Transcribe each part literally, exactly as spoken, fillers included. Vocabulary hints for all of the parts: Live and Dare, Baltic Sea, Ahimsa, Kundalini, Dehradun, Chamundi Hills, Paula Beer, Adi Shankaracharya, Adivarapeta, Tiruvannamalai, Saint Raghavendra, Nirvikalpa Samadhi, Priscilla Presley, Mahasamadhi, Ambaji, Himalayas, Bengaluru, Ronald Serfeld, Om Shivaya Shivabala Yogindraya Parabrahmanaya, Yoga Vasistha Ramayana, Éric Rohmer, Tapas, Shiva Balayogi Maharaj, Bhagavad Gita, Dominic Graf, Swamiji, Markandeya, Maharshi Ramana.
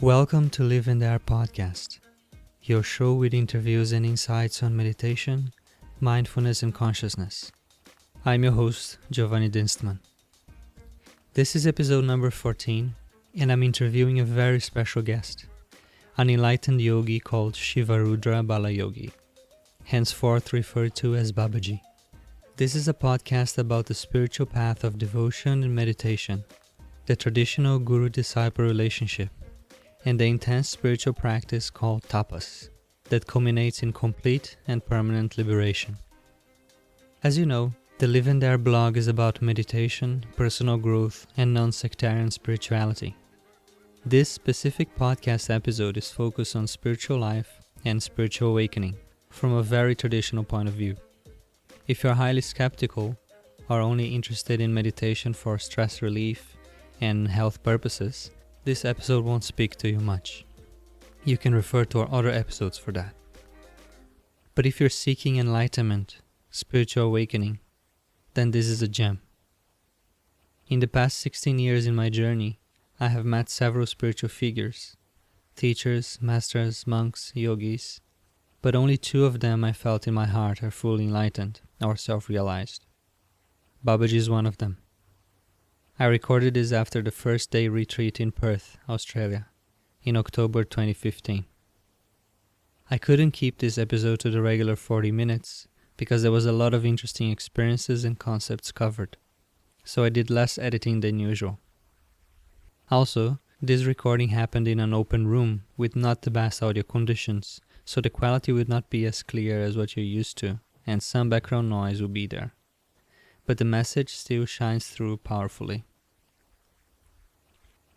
Welcome to Live and Dare podcast, your show with interviews and insights on meditation, mindfulness and consciousness. I'm your host, Giovanni Dinstman. This is episode number fourteen, and I'm interviewing a very special guest, an enlightened yogi called Shiva Balayogi, henceforth referred to as Babaji. This is a podcast about the spiritual path of devotion and meditation, the traditional guru-disciple relationship, and the intense spiritual practice called tapas that culminates in complete and permanent liberation. As you know, the Live and Dare blog is about meditation, personal growth, and non-sectarian spirituality. This specific podcast episode is focused on spiritual life and spiritual awakening from a very traditional point of view. If you're highly skeptical, or only interested in meditation for stress relief and health purposes, this episode won't speak to you much. You can refer to our other episodes for that. But if you're seeking enlightenment, spiritual awakening, then this is a gem. In the past sixteen years in my journey, I have met several spiritual figures, teachers, masters, monks, yogis, but only two of them I felt in my heart are fully enlightened or self-realized. Babaji is one of them. I recorded this after the first day retreat in Perth, Australia, in October twenty fifteen. I couldn't keep this episode to the regular forty minutes because there was a lot of interesting experiences and concepts covered, so I did less editing than usual. Also, this recording happened in an open room with not the best audio conditions, so the quality would not be as clear as what you're used to, and some background noise will be there. But the message still shines through powerfully.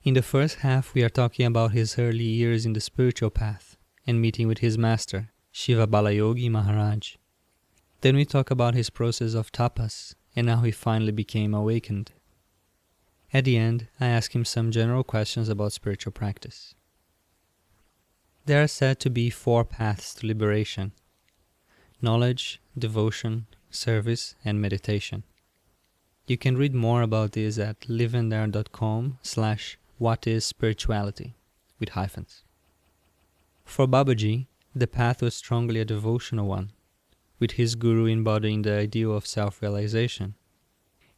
In the first half, we are talking about his early years in the spiritual path and meeting with his master, Shiva Balayogi Maharaj. Then we talk about his process of tapas and how he finally became awakened. At the end, I ask him some general questions about spiritual practice. There are said to be four paths to liberation: knowledge, devotion, service, and meditation. You can read more about this at liveandare.com slash what is spirituality with hyphens. For Babaji, the path was strongly a devotional one, with his guru embodying the ideal of self-realization.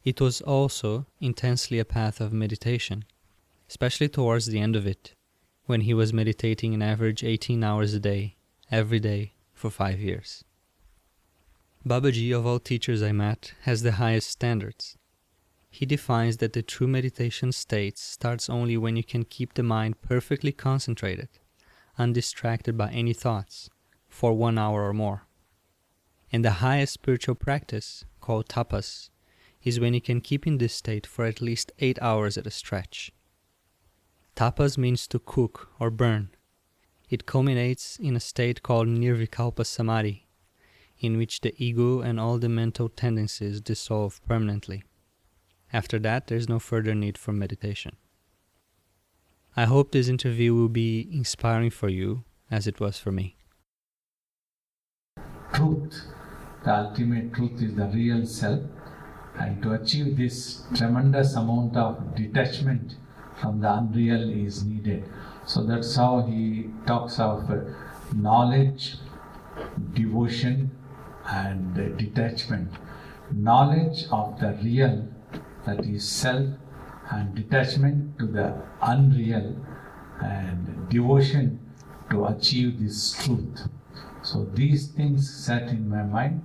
It was also intensely a path of meditation, especially towards the end of it, when he was meditating an average eighteen hours a day, every day, for five years. Babaji, of all teachers I met, has the highest standards. He defines that the true meditation state starts only when you can keep the mind perfectly concentrated, undistracted by any thoughts, for one hour or more. And the highest spiritual practice, called tapas, is when you can keep in this state for at least eight hours at a stretch. Tapas means to cook or burn. It culminates in a state called Nirvikalpa Samadhi, in which the ego and all the mental tendencies dissolve permanently. After that, there is no further need for meditation. I hope this interview will be inspiring for you, as it was for me. Truth, the ultimate truth, is the real self, and to achieve this, tremendous amount of detachment from the unreal is needed. So that's how he talks of knowledge, devotion, and detachment. Knowledge of the real, that is self, and detachment to the unreal, and devotion to achieve this truth. So these things sat in my mind.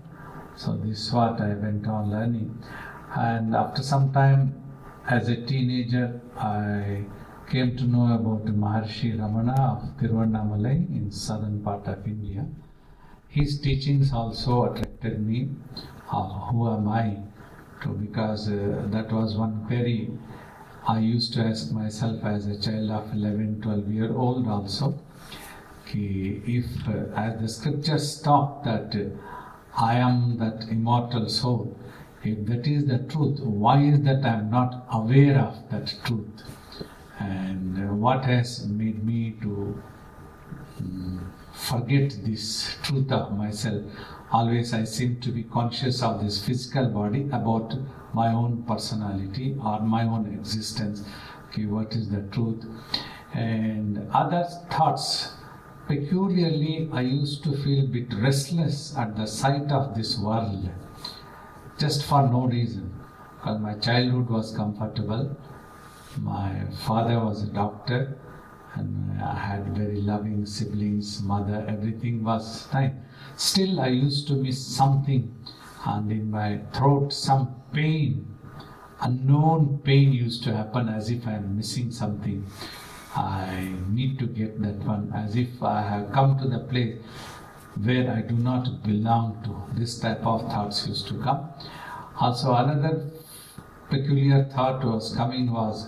So this is what I went on learning. And after some time, as a teenager, I came to know about Maharshi Ramana of Tiruvannamalai in southern part of India. His teachings also attracted me. Uh, who am I? To, because uh, that was one query I used to ask myself as a child of eleven, twelve year old also. Ki if, uh, as the scriptures talk that uh, I am that immortal soul, if that is the truth, why is that I am not aware of that truth? And uh, what has made me to um, forget this truth of myself. Always I seem to be conscious of this physical body, about my own personality or my own existence. Okay, what is the truth? And other thoughts. Peculiarly, I used to feel a bit restless at the sight of this world, just for no reason. Because my childhood was comfortable, my father was a doctor, and I had very loving siblings, mother, everything was fine. Still, I used to miss something, and in my throat, some pain, unknown pain used to happen, as if I am missing something. I need to get that one, as if I have come to the place where I do not belong to. This type of thoughts used to come. Also, another peculiar thought was coming was,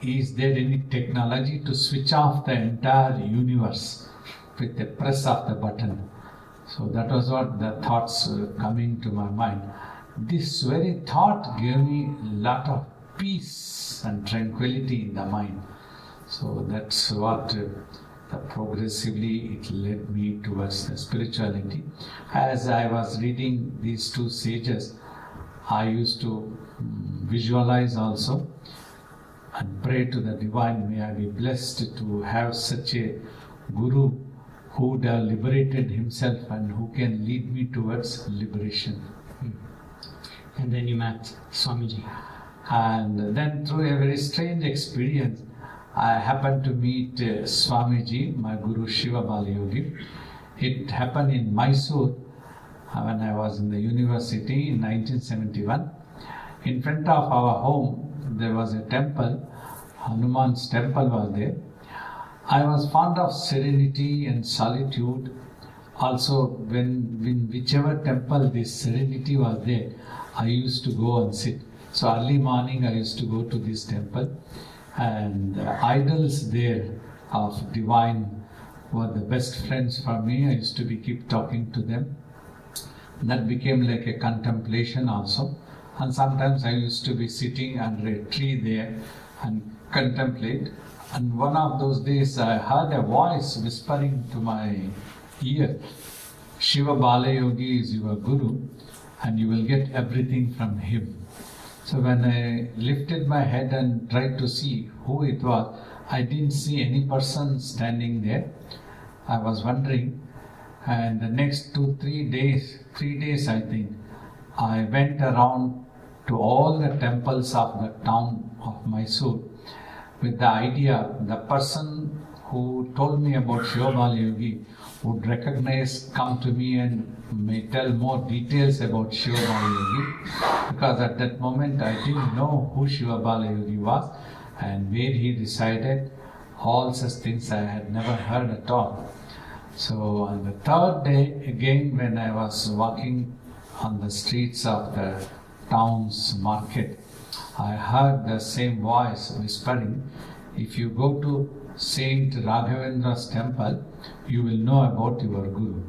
is there any technology to switch off the entire universe with the press of the button? So that was what the thoughts were coming to my mind. This very thought gave me a lot of peace and tranquility in the mind. So that's what uh, progressively it led me towards the spirituality. As I was reading these two sages, I used to visualize also and pray to the Divine, may I be blessed to have such a Guru who would have liberated himself and who can lead me towards liberation. And then you met Swamiji. And then through a very strange experience, I happened to meet uh, Swamiji, my Guru Shiva Balayogi. It happened in Mysore uh, when I was in the university in nineteen seventy-one. In front of our home, there was a temple, Hanuman's temple was there. I was fond of serenity and solitude. Also, when, when whichever temple this serenity was there, I used to go and sit. So early morning, I used to go to this temple. And the idols there of divine were the best friends for me. I used to be keep talking to them. That became like a contemplation also. And sometimes I used to be sitting under a tree there and contemplate. And one of those days I heard a voice whispering to my ear, Shiva Balayogi is your Guru and you will get everything from him. So when I lifted my head and tried to see who it was, I didn't see any person standing there. I was wondering, and the next two, three days, three days I think, I went around to all the temples of the town of Mysore with the idea the person who told me about Shiva Balayogi would recognize, come to me and may tell more details about Shiva Balayogi, because at that moment I didn't know who Shiva Balayogi was and where he resided. All such things I had never heard at all. So on the third day again, when I was walking on the streets of the town's market, I heard the same voice whispering, if you go to Saint Raghavendra's temple, you will know about your Guru.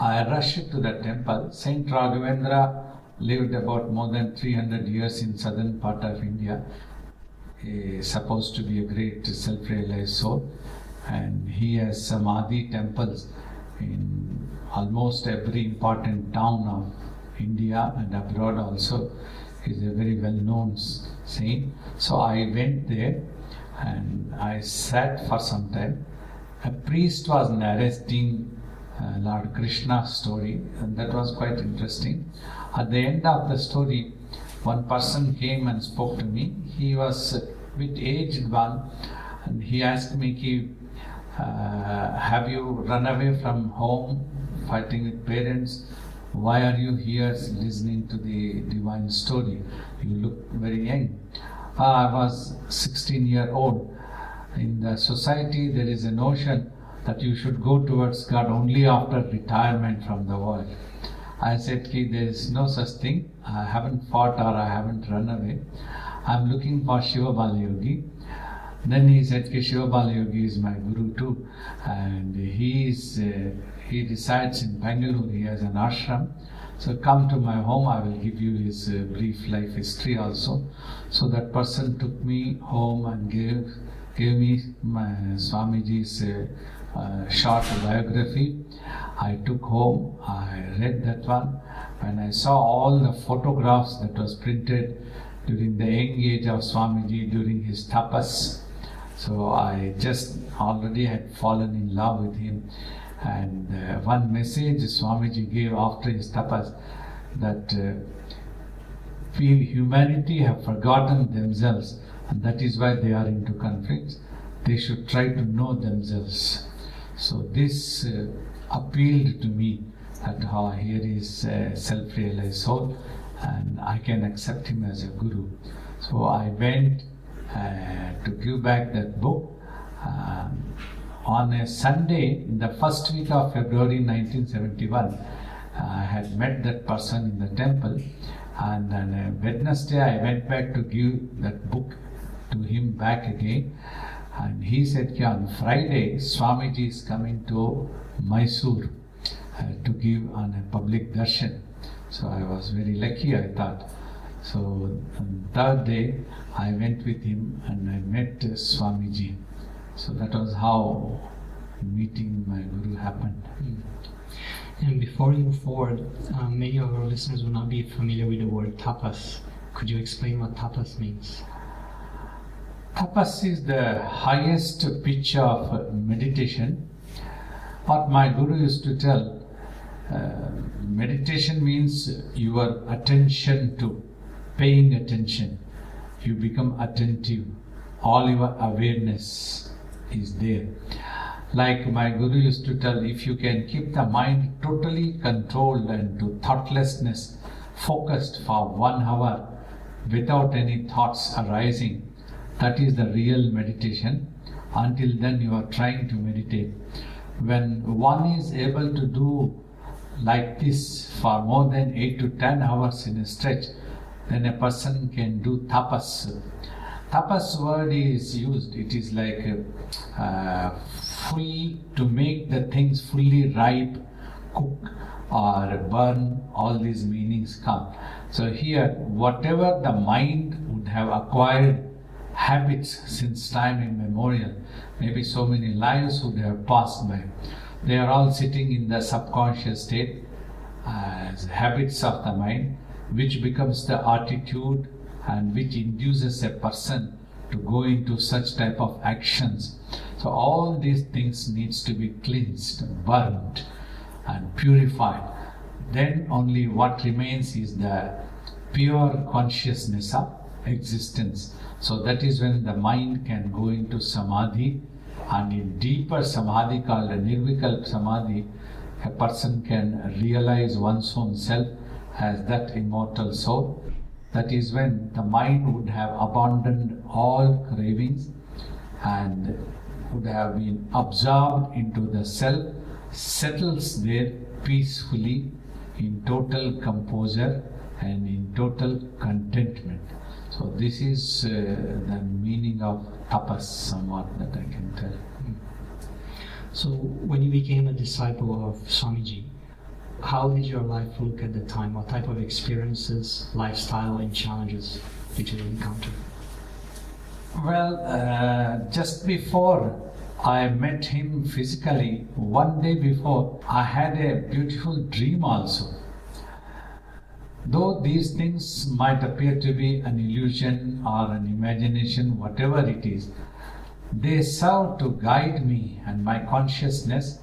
I rushed to the temple. Saint Raghavendra lived about more than three hundred years in southern part of India. He is supposed to be a great self-realized soul, and he has Samadhi temples in almost every important town of India and abroad also. He is a very well-known saint. So I went there. And I sat for some time. A priest was narrating uh, Lord Krishna's story, and that was quite interesting. At the end of the story, one person came and spoke to me. He was a bit aged one, and he asked me, Ki, uh, have you run away from home, fighting with parents? Why are you here listening to the divine story? You look very young. I was sixteen year old. In the society there is a notion that you should go towards God only after retirement from the world. I said, Ki, there is no such thing. I haven't fought or I haven't run away. I'm looking for Shiva Balayogi. Then he said, Ki, Shiva Balayogi is my Guru too. And he, is, uh, he resides in Bengaluru. He has an ashram. So come to my home, I will give you his uh, brief life history also. So that person took me home and gave, gave me my Swamiji's uh, uh, short biography. I took home, I read that one. When I saw all the photographs that was printed during the young age of Swamiji, during his tapas, so I just already had fallen in love with him. And uh, one message Swamiji gave after his tapas, that uh, humanity have forgotten themselves, and that is why they are into conflicts. They should try to know themselves. So this uh, appealed to me, that how here is a self-realized soul and I can accept him as a guru. So I went uh, to give back that book. Um, on a Sunday in the first week of February nineteen seventy-one, I had met that person in the temple, and on a Wednesday I went back to give that book to him back again, and he said, yeah, on Friday Swamiji is coming to Mysore uh, to give on a public darshan. So I was very lucky, I thought. So on that day I went with him and I met uh, Swamiji. So that was how meeting my Guru happened. Mm. And before you move forward, uh, many of our listeners will not be familiar with the word tapas. Could you explain what tapas means? Tapas is the highest pitch of meditation. What my Guru used to tell, uh, meditation means your attention to, paying attention. You become attentive. All your awareness is there. Like my Guru used to tell, if you can keep the mind totally controlled and to thoughtlessness, focused for one hour without any thoughts arising, that is the real meditation. Until then you are trying to meditate. When one is able to do like this for more than eight to ten hours in a stretch, then a person can do tapas. Tapas word is used, it is like uh, full, to make the things fully ripe, cook or burn, all these meanings come. So here, whatever the mind would have acquired habits since time immemorial, maybe so many lives would have passed by. They are all sitting in the subconscious state as habits of the mind, which becomes the attitude, and which induces a person to go into such type of actions. So all these things needs to be cleansed, burnt and purified. Then only what remains is the pure consciousness of existence. So that is when the mind can go into samadhi, and in deeper samadhi called Nirvikalpa Samadhi, a person can realize one's own self as that immortal soul. That is when the mind would have abandoned all cravings and would have been absorbed into the self, settles there peacefully in total composure and in total contentment. So this is uh, the meaning of tapas, somewhat that I can tell. So when you became a disciple of Swamiji, how did your life look at the time? What type of experiences, lifestyle and challenges did you encounter? Well, uh, just before I met him physically, one day before, I had a beautiful dream also. Though these things might appear to be an illusion or an imagination, whatever it is, they serve to guide me and my consciousness,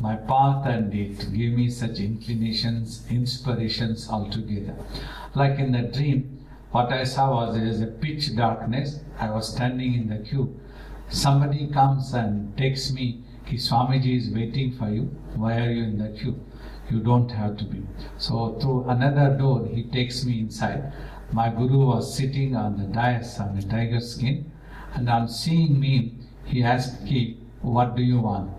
my path, and it gave me such inclinations, inspirations altogether. Like in the dream, what I saw was there is a pitch darkness. I was standing in the queue. Somebody comes and takes me. Ki Swamiji is waiting for you. Why are you in the queue? You don't have to be. So through another door, he takes me inside. My Guru was sitting on the dais on the tiger skin, and on seeing me, he asked me, what do you want?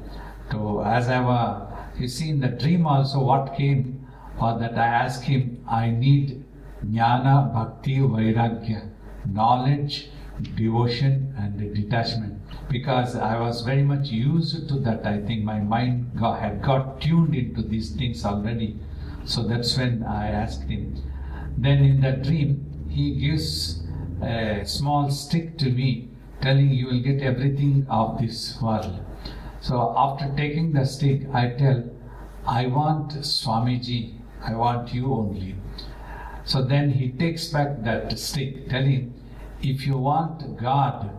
So as I was, you see in the dream also what came, or that I asked him, I need jnana, bhakti, vairagya, knowledge, devotion and detachment. Because I was very much used to that, I think my mind got, had got tuned into these things already. So that's when I asked him. Then in the dream, he gives a small stick to me, telling you will get everything of this world. So after taking the stick, I tell, I want Swamiji, I want you only. So then he takes back that stick, telling, if you want God,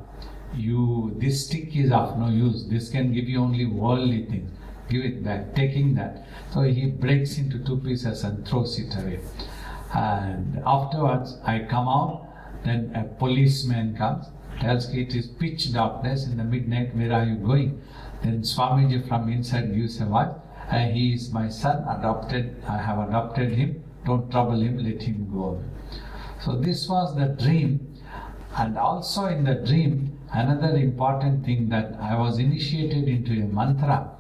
you, this stick is of no use. This can give you only worldly things. Give it back, taking that. So he breaks into two pieces and throws it away. And afterwards, I come out, then a policeman comes, tells me it is pitch darkness in the midnight, where are you going? Then Swamiji from inside gives a voice, and he is my son, adopted, I have adopted him, don't trouble him, let him go away. So this was the dream. And also in the dream, another important thing, that I was initiated into a mantra,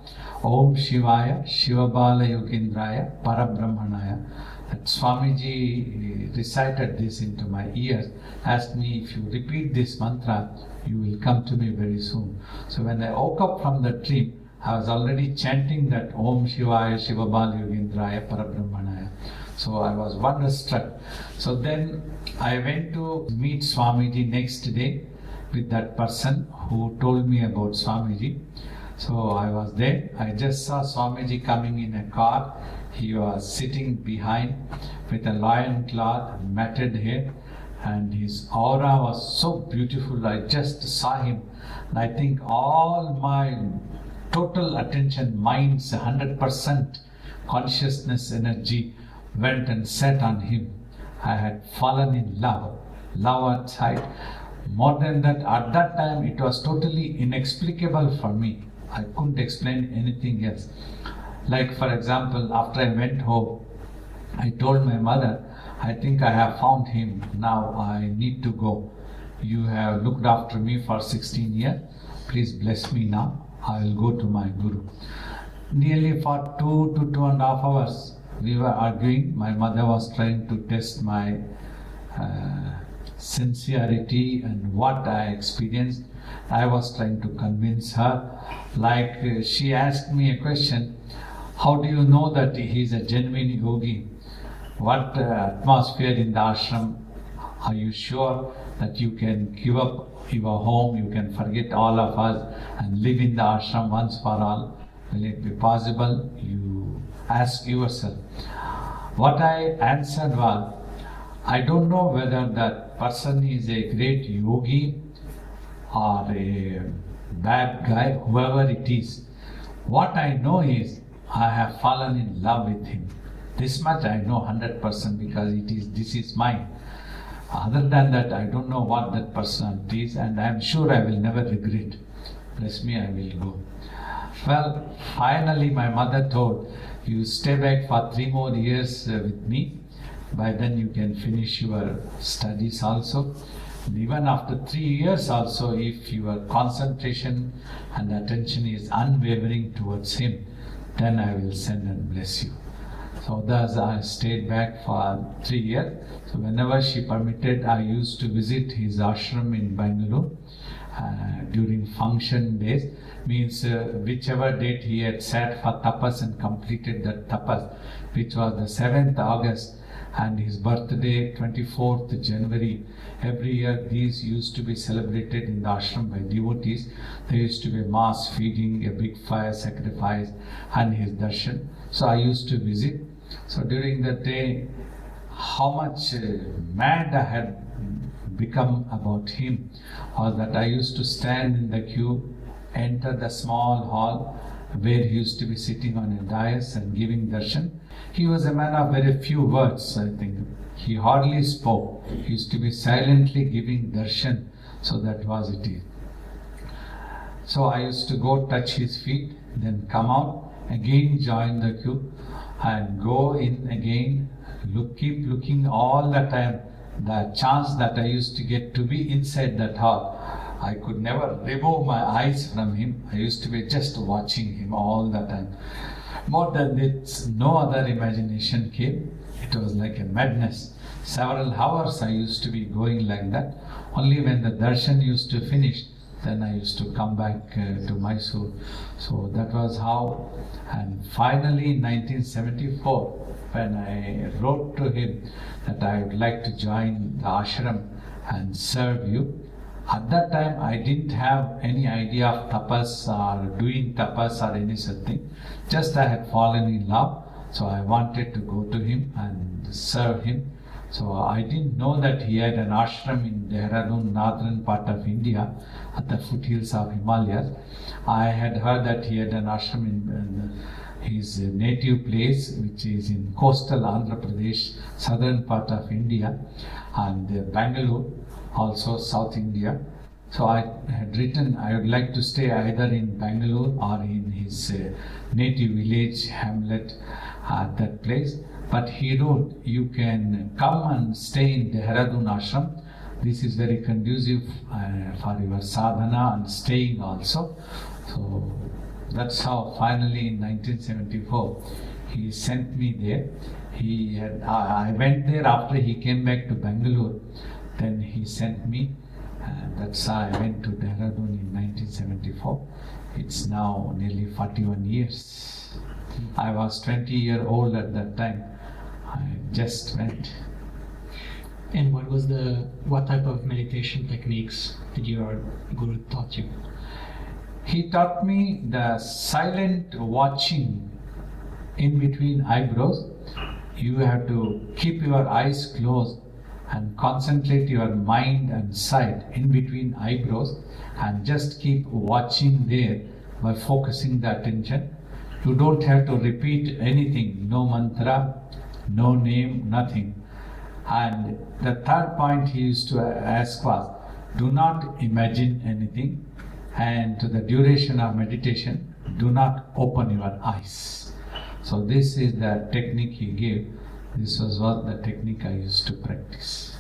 Om Shivaya Shivabala Yogindraya Parabrahmanaya. That Swamiji recited this into my ears, asked me, if you repeat this mantra, you will come to me very soon. So when I woke up from the dream, I was already chanting that Om Shivaya Shivabala Yogindraya Parabrahmanaya. So I was wonderstruck. So then I went to meet Swamiji next day with that person who told me about Swamiji. So I was there. I just saw Swamiji coming in a car. He was sitting behind with a loincloth, matted hair, and his aura was so beautiful. I just saw him, and I think all my total attention, mind's one hundred percent consciousness energy went and sat on him. I had fallen in love, love at sight. More than that, at that time it was totally inexplicable for me. I couldn't explain anything else. Like for example, after I went home, I told my mother, I think I have found him, now I need to go. You have looked after me for sixteen years, please bless me now, I will go to my Guru. Nearly for two to two and a half hours, we were arguing. My mother was trying to test my uh, sincerity and what I experienced. I was trying to convince her. Like uh, she asked me a question, how do you know that he is a genuine yogi? What uh, atmosphere in the ashram? Are you sure that you can give up your home, you can forget all of us and live in the ashram once for all? Will it be possible? You ask yourself. What I answered was, I don't know whether that person is a great yogi or a bad guy, whoever it is. What I know is, I have fallen in love with him. This much I know one hundred percent, because it is, this is mine. Other than that, I don't know what that personality is, and I am sure I will never regret. Bless me, I will go. Well, finally my mother told, you stay back for three more years with me. By then you can finish your studies also. Even after three years also, if your concentration and attention is unwavering towards him, then I will send and bless you. So thus I stayed back for three years. So whenever she permitted, I used to visit his ashram in Bengaluru uh, during function days. Means uh, whichever date he had sat for tapas and completed that tapas, which was the seventh of August, and his birthday twenty-fourth of January. Every year these used to be celebrated in the ashram by devotees. There used to be mass feeding, a big fire sacrifice, and his darshan. So I used to visit. So during the day, how much mad I had become about him was that I used to stand in the queue, enter the small hall where he used to be sitting on a dais and giving darshan. He was a man of very few words, I think. He hardly spoke. He used to be silently giving darshan. So that was it. So I used to go touch his feet, then come out, again join the queue, and go in again, look, keep looking all the time. The chance that I used to get to be inside that hall, I could never remove my eyes from him. I used to be just watching him all the time. More than this, no other imagination came. It was like a madness. Several hours I used to be going like that. Only when the darshan used to finish, then I used to come back uh, to Mysore. So that was how. And finally in nineteen seventy-four, when I wrote to him that I would like to join the ashram and serve you, At that time, I didn't have any idea of tapas or doing tapas or any such thing. Just I had fallen in love, so I wanted to go to him and serve him. So I didn't know that he had an ashram in Dehradun, northern part of India, at the foothills of Himalayas. I had heard that he had an ashram in his native place, which is in coastal Andhra Pradesh, southern part of India, and Bengaluru, also South India. So I had written, I would like to stay either in Bengaluru or in his uh, native village, hamlet, at uh, that place. But he wrote, you can come and stay in Dehradun ashram. This is very conducive uh, for your sadhana and staying also. So that's how finally in nineteen seventy-four, he sent me there. He had, I, I went there after he came back to Bengaluru. Then he sent me, and that's how I went to Dehradun in nineteen seventy-four. It's now nearly forty-one years. I was twenty years old at that time. I just went. And what was the, what type of meditation techniques did your guru taught you? He taught me the silent watching in between eyebrows. You have to keep your eyes closed and concentrate your mind and sight in between eyebrows and just keep watching there by focusing the attention. You don't have to repeat anything, no mantra, no name, nothing. And the third point he used to ask was, do not imagine anything, and to the duration of meditation, do not open your eyes. So this is the technique he gave. This was what the technique I used to practice.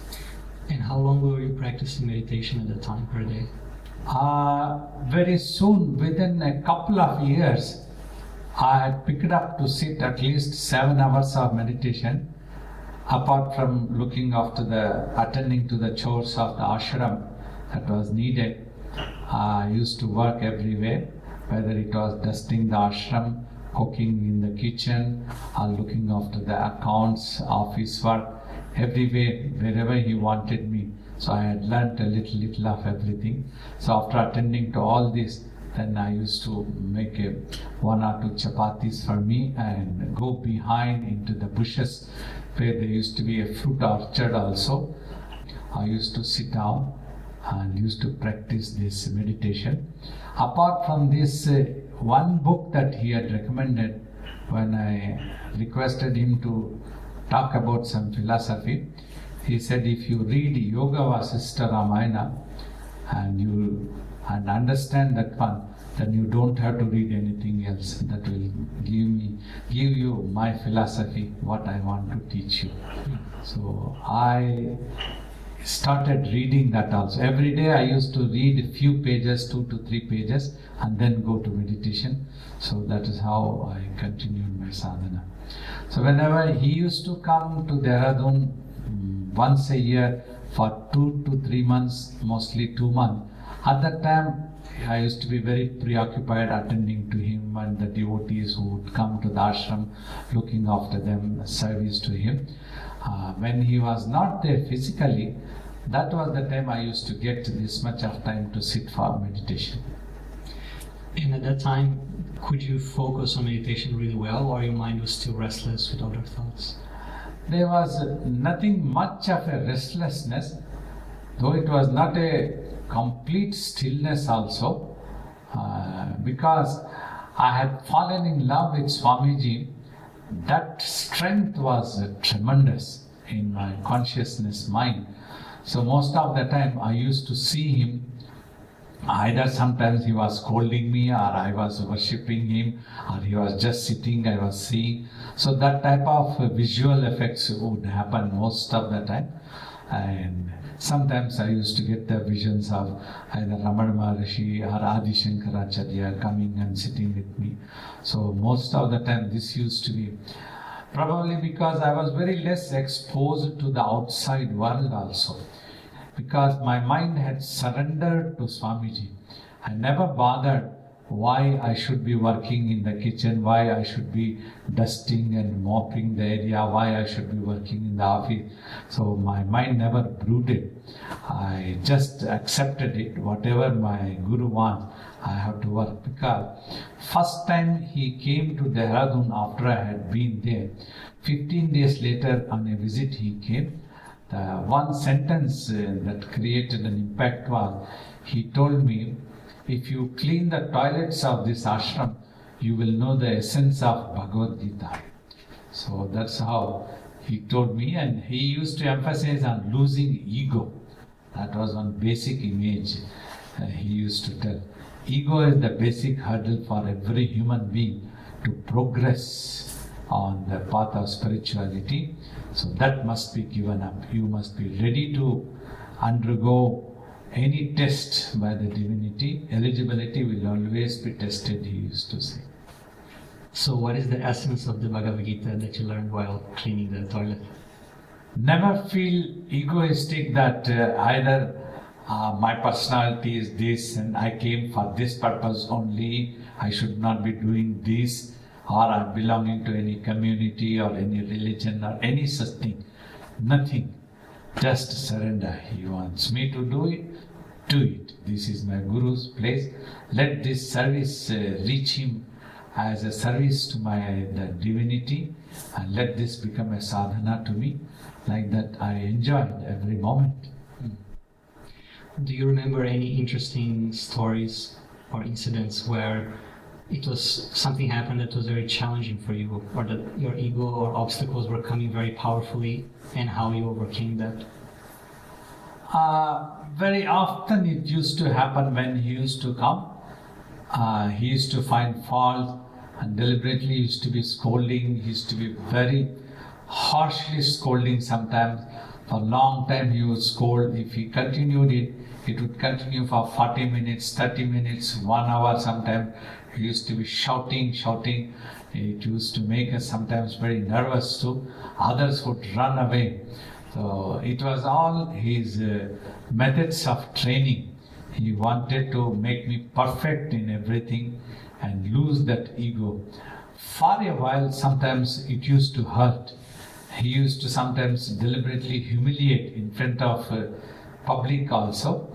And how long were you practicing meditation at the time per day? Uh, very soon, within a couple of years, I had picked up to sit at least seven hours of meditation. Apart from looking after the, attending to the chores of the ashram that was needed, I used to work everywhere, whether it was dusting the ashram, cooking in the kitchen, or looking after the accounts, office work, everywhere, wherever he wanted me. So I had learnt a little, little of everything. So after attending to all this, then I used to make a one or two chapatis for me and go behind into the bushes where there used to be a fruit orchard also. I used to sit down and used to practice this meditation. Apart from this, uh, one book that he had recommended when I requested him to talk about some philosophy, he said, if you read Yoga Vasistha Ramayana and you and understand that one, then you don't have to read anything else. That will give me, give you my philosophy, what I want to teach you. So I started reading that also. Every day I used to read a few pages, two to three pages, and then go to meditation. So that is how I continued my sadhana. So whenever he used to come to Dehradun once a year for two to three months, mostly two months. At that time, I used to be very preoccupied attending to him and the devotees who would come to the ashram, looking after them, service to him. Uh, when he was not there physically, that was the time I used to get this much of time to sit for meditation. And at that time, could you focus on meditation really well, or your mind was still restless with other thoughts? There was nothing much of a restlessness, though it was not a complete stillness also, uh, because I had fallen in love with Swamiji. That strength was uh, tremendous in my consciousness mind. So most of the time I used to see him, either sometimes he was scolding me, or I was worshipping him, or he was just sitting, I was seeing. So that type of uh, visual effects would happen most of the time. And sometimes I used to get the visions of either Ramana Maharshi or Adi Shankaracharya coming and sitting with me. So most of the time this used to be, probably because I was very less exposed to the outside world also, because my mind had surrendered to Swamiji. I never bothered why I should be working in the kitchen, why I should be dusting and mopping the area, why I should be working in the office. So my mind never brooded. I just accepted it. Whatever my guru wants, I have to work. Because first time he came to Dehradun after I had been there, fifteen days later on a visit he came. The one sentence that created an impact was, he told me, if you clean the toilets of this ashram, you will know the essence of Bhagavad Gita. So that's how he told me, and he used to emphasize on losing ego. That was one basic image uh, he used to tell. Ego is the basic hurdle for every human being to progress on the path of spirituality. So that must be given up. You must be ready to undergo any test by the divinity. Eligibility will always be tested, he used to say. So what is the essence of the Bhagavad Gita that you learned while cleaning the toilet? Never feel egoistic that uh, either uh, my personality is this and I came for this purpose only, I should not be doing this, or I'm belonging to any community or any religion or any such thing. Nothing. Just surrender. He wants me to do it, do it. This is my guru's place. Let this service uh, reach him as a service to my the divinity, and let this become a sadhana to me. Like that, I enjoyed every moment. Mm. Do you remember any interesting stories or incidents where it was something happened that was very challenging for you, or that your ego or obstacles were coming very powerfully, and how you overcame that? Uh, very often it used to happen when he used to come. Uh, he used to find fault and deliberately used to be scolding. He used to be very harshly scolding sometimes. For a long time he would scold. If he continued it, it would continue for forty minutes, thirty minutes, one hour sometimes. He used to be shouting, shouting. It used to make us sometimes very nervous too. Others would run away. So it was all his uh, methods of training. He wanted to make me perfect in everything and lose that ego. For a while, sometimes it used to hurt. He used to sometimes deliberately humiliate in front of uh, public also.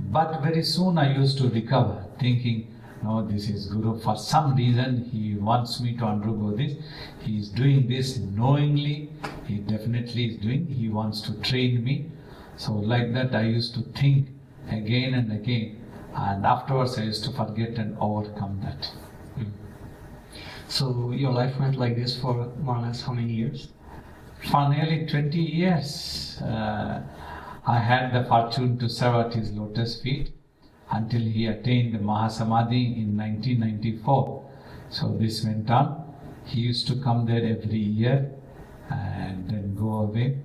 But very soon I used to recover, thinking, no, this is Guru. For some reason, he wants me to undergo this. He is doing this knowingly. He definitely is doing. He wants to train me. So like that, I used to think again and again. And afterwards, I used to forget and overcome that. Mm. So your life went like this for more or less how many years? For nearly twenty years. Uh, I had the fortune to serve at his lotus feet until he attained Mahasamadhi in nineteen ninety-four. So this went on. He used to come there every year and then go away.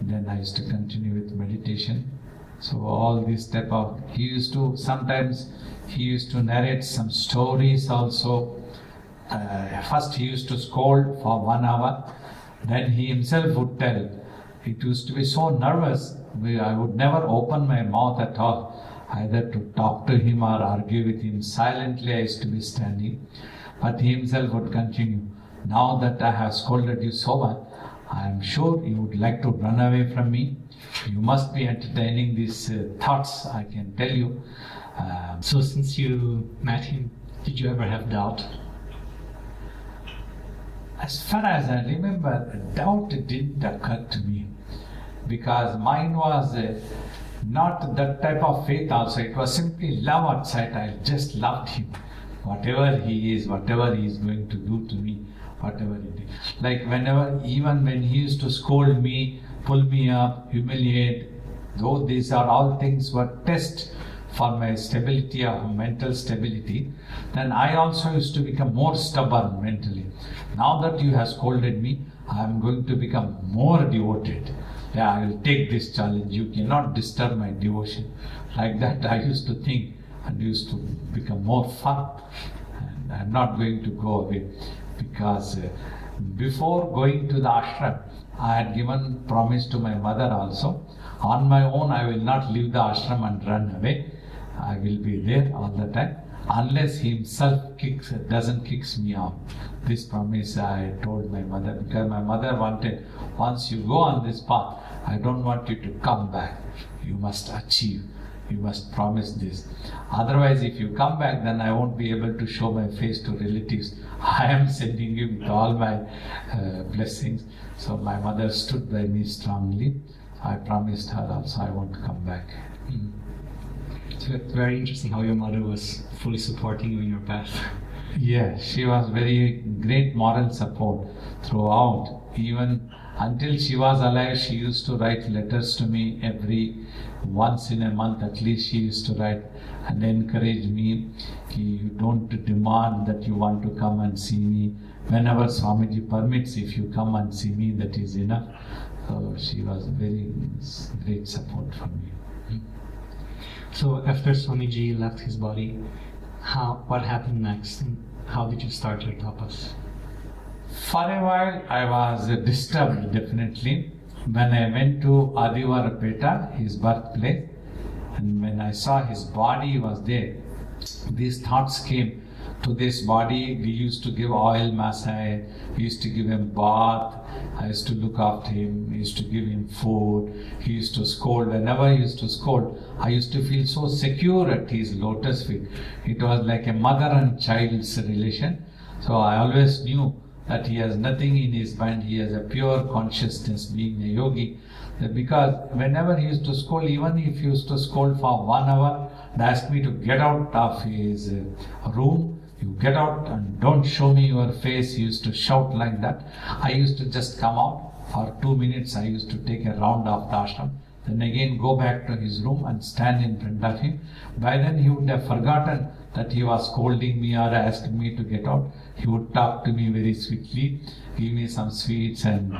Then I used to continue with meditation. So all this step of, he used to, sometimes he used to narrate some stories also. Uh, first he used to scold for one hour. Then he himself would tell. It used to be so nervous. I would never open my mouth at all, either to talk to him or argue with him. Silently I used to be standing, but he himself would continue. Now that I have scolded you so much, I am sure you would like to run away from me. You must be entertaining these uh, thoughts, I can tell you. Um, so since you met him, did you ever have doubt? As far as I remember, doubt didn't occur to me, because mine was uh, not that type of faith also. It was simply love at sight. I just loved him. Whatever he is, whatever he is going to do to me, whatever it is. Like whenever, even when he used to scold me, pull me up, humiliate, though these are all things were tests for my stability, or mental stability, then I also used to become more stubborn mentally. Now that you have scolded me, I am going to become more devoted. Yeah, I will take this challenge. You cannot disturb my devotion. Like that, I used to think and used to become more firm. And I'm not going to go away, because uh, before going to the ashram, I had given promise to my mother also. On my own, I will not leave the ashram and run away. I will be there all the time. unless he himself kicks, doesn't kicks me out. This promise I told my mother, because my mother wanted, once you go on this path, I don't want you to come back. You must achieve. You must promise this. Otherwise, if you come back, then I won't be able to show my face to relatives. I am sending you with all my uh, blessings. So my mother stood by me strongly. I promised her also I won't come back. Mm. So it's very interesting how your mother was fully supporting you in your path. Yes, she was very great moral support throughout. Even until she was alive, she used to write letters to me every once in a month at least. She used to write and encourage me, you don't demand that you want to come and see me. Whenever Swamiji permits, if you come and see me, that is enough. So she was very great support for me. So after Swamiji left his body, how what happened next? How did you start your tapas? For a while I was disturbed, definitely. When I went to Adivarapeta, his birthplace, and when I saw his body was there, these thoughts came to this body. We used to give oil massage, we used to give him bath, I used to look after him, I used to give him food, he used to scold. Whenever he used to scold, I used to feel so secure at his lotus feet. It was like a mother and child's relation. So I always knew that he has nothing in his mind, he has a pure consciousness, being a yogi. Because whenever he used to scold, even if he used to scold for one hour, and asked me to get out of his room, you get out and don't show me your face, he used to shout like that. I used to just come out for two minutes, I used to take a round of the ashram, then again go back to his room and stand in front of him. By then he would have forgotten that he was scolding me or asking me to get out. He would talk to me very sweetly, give me some sweets and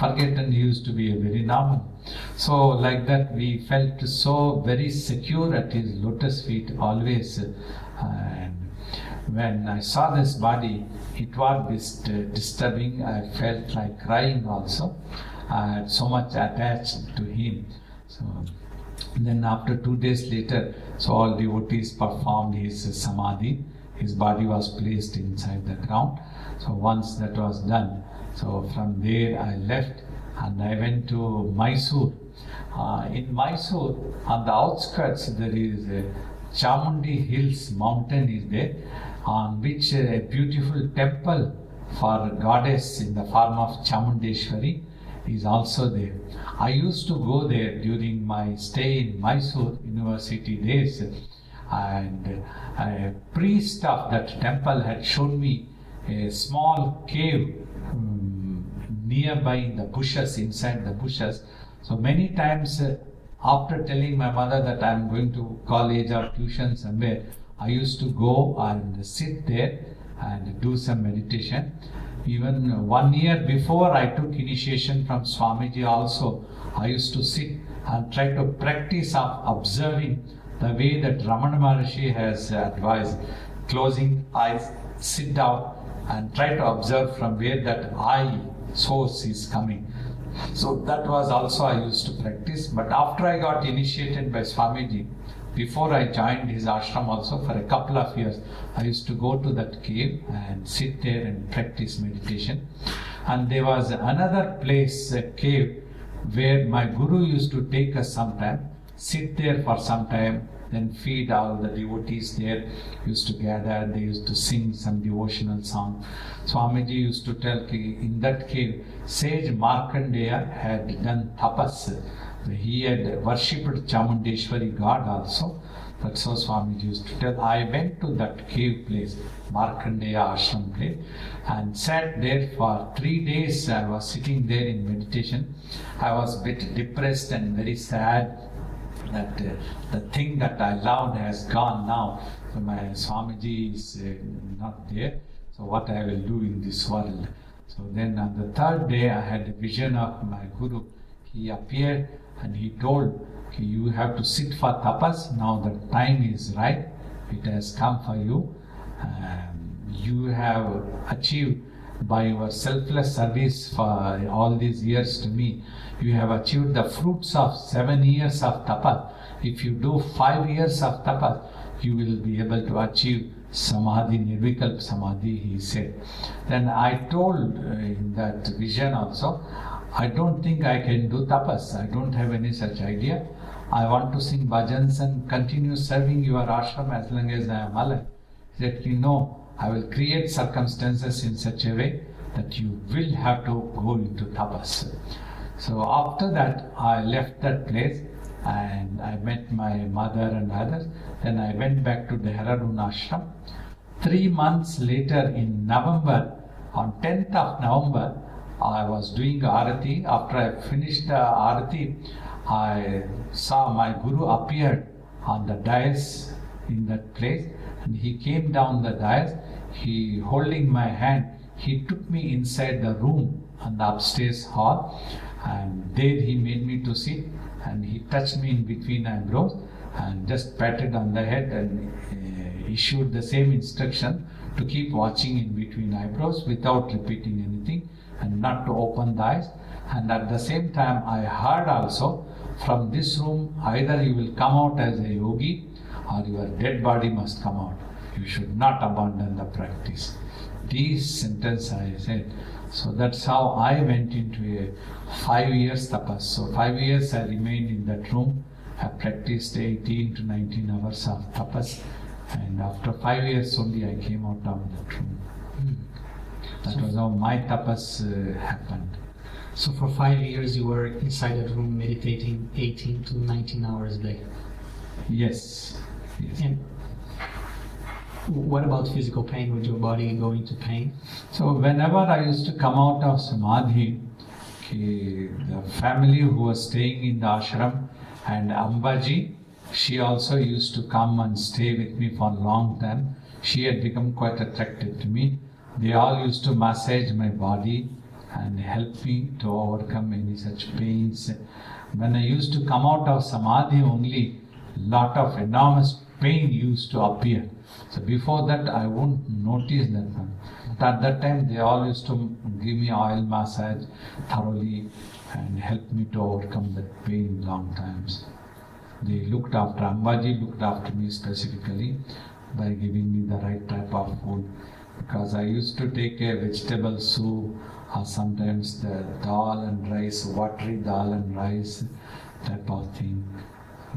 forget, and he used to be a very normal. So like that we felt so very secure at his lotus feet always. And when I saw this body, it was dist- disturbing. I felt like crying also. I had so much attached to him. So then after two days later, so all devotees performed his samadhi. His body was placed inside the ground. So once that was done, so from there I left and I went to Mysore. Uh, in Mysore, on the outskirts, there is a Chamundi Hills mountain is there, on which a beautiful temple for goddess in the form of Chamundeshwari is also there. I used to go there during my stay in Mysore university days, and a priest of that temple had shown me a small cave um, nearby in the bushes, inside the bushes. So many times uh, after telling my mother that I am going to college or tuition somewhere, I used to go and sit there and do some meditation. Even one year before I took initiation from Swamiji also, I used to sit and try to practice of observing the way that Ramana Maharshi has advised. Closing eyes, sit down and try to observe from where that eye source is coming. So that was also I used to practice. But after I got initiated by Swamiji, before I joined his ashram also, for a couple of years, I used to go to that cave and sit there and practice meditation. And there was another place, a cave, where my guru used to take us sometime, sit there for some time, then feed all the devotees there, used to gather, they used to sing some devotional song. Swamiji used to tell, in that cave, sage Markandeya had done tapas. He had worshipped Chamundeshwari God also. That's how Swamiji used to tell. I went to that cave place, Markandeya ashram place, and sat there for three days. I was sitting there in meditation. I was a bit depressed and very sad that uh, the thing that I loved has gone now. So my Swamiji is uh, not there. So what I will do in this world? So then on the third day, I had a vision of my Guru. He appeared and he told, okay, you have to sit for tapas, now the time is right, it has come for you. Um, you have achieved by your selfless service for all these years to me, you have achieved the fruits of seven years of tapas. If you do five years of tapas, you will be able to achieve Samadhi, Nirvikalpa Samadhi, he said. Then I told in that vision also, I don't think I can do tapas, I don't have any such idea. I want to sing bhajans and continue serving your ashram as long as I am alive. He said, you know, I will create circumstances in such a way that you will have to go into tapas. So after that, I left that place and I met my mother and others. Then I went back to Dehradun ashram. Three months later in November, on tenth of November, I was doing Aarti. After I finished the Aarti, I saw my Guru appeared on the dais in that place, and he came down the dais, he holding my hand, he took me inside the room on the upstairs hall, and there he made me to sit, and he touched me in between eyebrows and just patted on the head and uh, issued the same instruction to keep watching in between eyebrows without repeating anything and not to open the eyes. And at the same time I heard also, from this room either you will come out as a yogi or your dead body must come out. You should not abandon the practice. This sentence I said. So that's how I went into a five years tapas. So five years I remained in that room. I practiced eighteen to nineteen hours of tapas, and after five years only I came out of that room. That was how my tapas uh, happened. So for five years you were inside that room meditating eighteen to nineteen hours a day? Yes. Yes. And what about physical pain? Would your body go into pain? So whenever I used to come out of Samadhi, the family who was staying in the ashram and Ambaji, she also used to come and stay with me for a long time. She had become quite attracted to me. They all used to massage my body and help me to overcome any such pains. When I used to come out of Samadhi only, lot of enormous pain used to appear. So before that I wouldn't notice that one. But at that time they all used to give me oil massage thoroughly and help me to overcome that pain long times. They looked after, Ambaji looked after me specifically by giving me the right type of food, because I used to take a vegetable soup, or sometimes the dal and rice, watery dal and rice type of thing.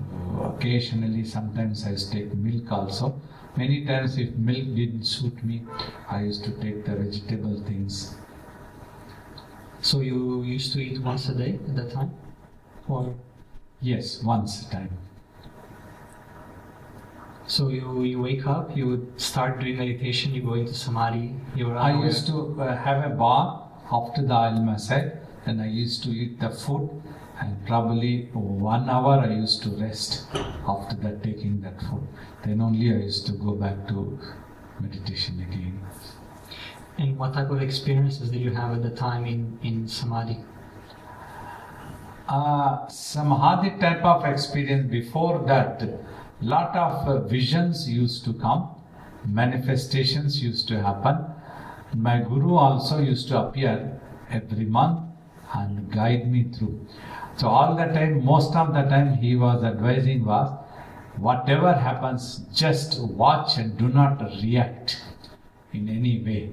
So occasionally, sometimes I used to take milk also. Many times if milk didn't suit me, I used to take the vegetable things. So you used to eat once a day at that time? Or? Yes, once a time. So you, you wake up, you would start doing meditation, you go into Samadhi, you are I used to uh, have a bath after the oil massage, and I used to eat the food, and probably one hour I used to rest after that taking that food. Then only I used to go back to meditation again. And what type of experiences did you have at the time in, in Samadhi? Uh, Samadhi type of experience before that, lot of uh, visions used to come, manifestations used to happen. My Guru also used to appear every month and guide me through. So all the time, most of the time he was advising was, whatever happens, just watch and do not react in any way.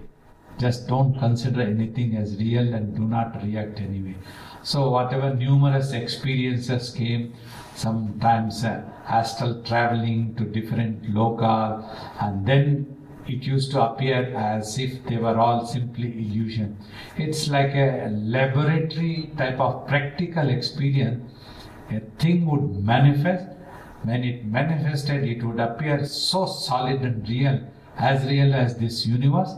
Just don't consider anything as real and do not react anyway. So whatever numerous experiences came, sometimes uh, astral traveling to different lokas, and then it used to appear as if they were all simply illusion. It's like a laboratory type of practical experience. A thing would manifest. When it manifested, it would appear so solid and real, as real as this universe.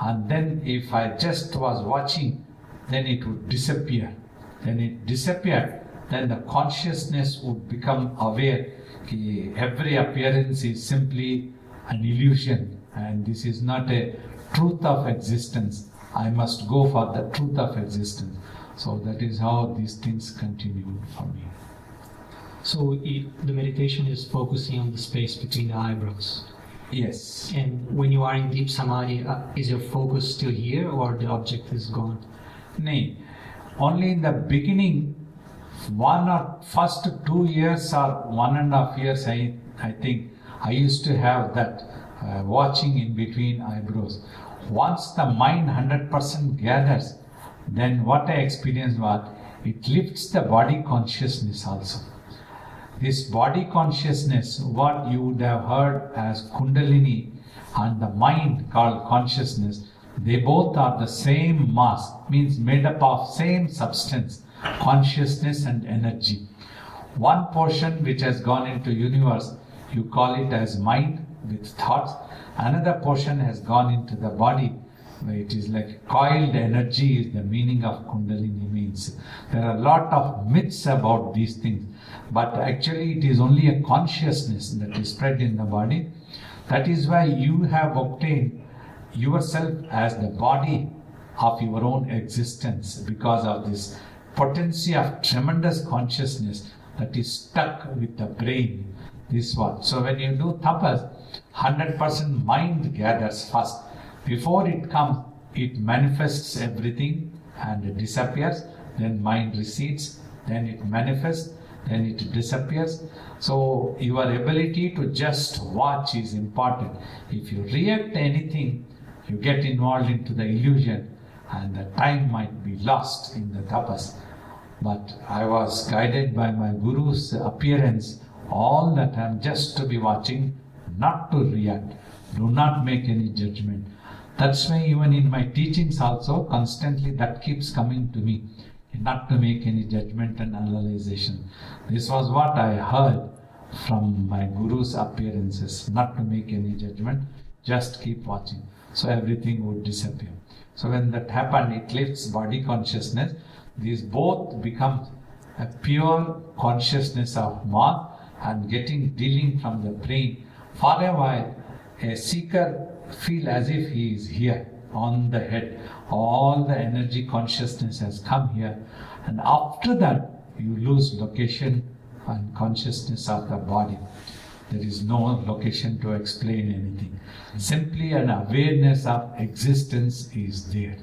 And then if I just was watching, then it would disappear. Then it disappeared. Then the consciousness would become aware that every appearance is simply an illusion. And this is not a truth of existence. I must go for the truth of existence. So that is how these things continued for me. So it, the meditation is focusing on the space between the eyebrows? Yes. And when you are in deep Samadhi, is your focus still here or the object is gone? Nay, only in the beginning, one or first two years or one and a half years, I, I think, I used to have that uh, watching in between eyebrows. Once the mind one hundred percent gathers, then what I experienced was, it lifts the body consciousness also. This body consciousness, what you would have heard as Kundalini, and the mind called consciousness, they both are the same mass, means made up of same substance, consciousness and energy. One portion which has gone into universe, you call it as mind with thoughts. Another portion has gone into the body. It is like coiled energy is the meaning of Kundalini means. There are a lot of myths about these things, but actually it is only a consciousness that is spread in the body. That is why you have obtained yourself as the body of your own existence, because of this potency of tremendous consciousness that is stuck with the brain. This one. So when you do tapas, one hundred percent mind gathers first. Before it comes, it manifests everything and it disappears. Then mind recedes, then it manifests, then it disappears. So your ability to just watch is important. If you react to anything, you get involved into the illusion and the time might be lost in the tapas. But I was guided by my guru's appearance all the time, just to be watching, not to react. Do not make any judgment. That's why even in my teachings also, constantly that keeps coming to me, not to make any judgment and analyzation. This was what I heard from my guru's appearances, not to make any judgment, just keep watching. So everything would disappear. So when that happened, it lifts body consciousness. These both become a pure consciousness of mind and getting, dealing from the brain. For a while, a seeker feels as if he is here on the head. All the energy consciousness has come here. And after that, you lose location and consciousness of the body. There is no location to explain anything. Simply an awareness of existence is there.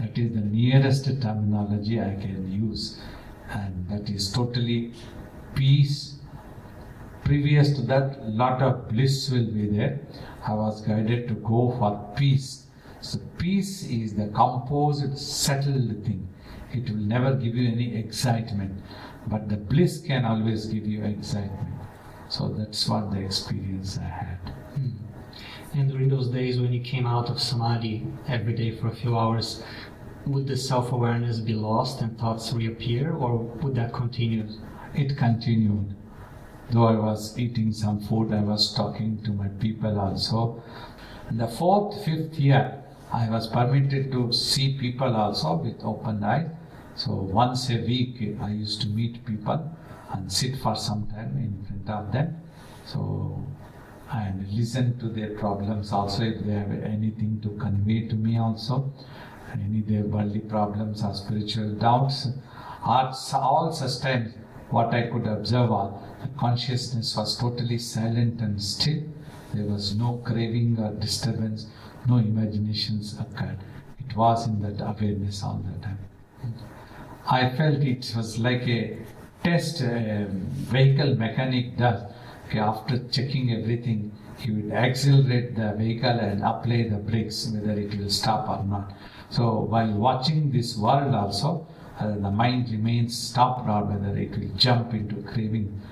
That is the nearest terminology I can use. And that is totally peace. Previous to that, lot of bliss will be there. I was guided to go for peace. So peace is the composite, settled thing. It will never give you any excitement. But the bliss can always give you excitement. So that's what the experience I had. Hmm. And during those days when you came out of Samadhi every day for a few hours, would the self-awareness be lost and thoughts reappear, or would that continue? It continued. Though I was eating some food, I was talking to my people also. In the fourth, fifth year, I was permitted to see people also with open eyes. So once a week, I used to meet people and sit for some time in front of them. So, and listen to their problems also, if they have anything to convey to me also. Any of their worldly problems or spiritual doubts. All such times, what I could observe was, the consciousness was totally silent and still. There was no craving or disturbance, no imaginations occurred. It was in that awareness all the time. I felt it was like a test a vehicle mechanic does. Okay, after checking everything, he would accelerate the vehicle and apply the brakes, whether it will stop or not. So while watching this world also, uh, the mind remains stopped or whether it will jump into craving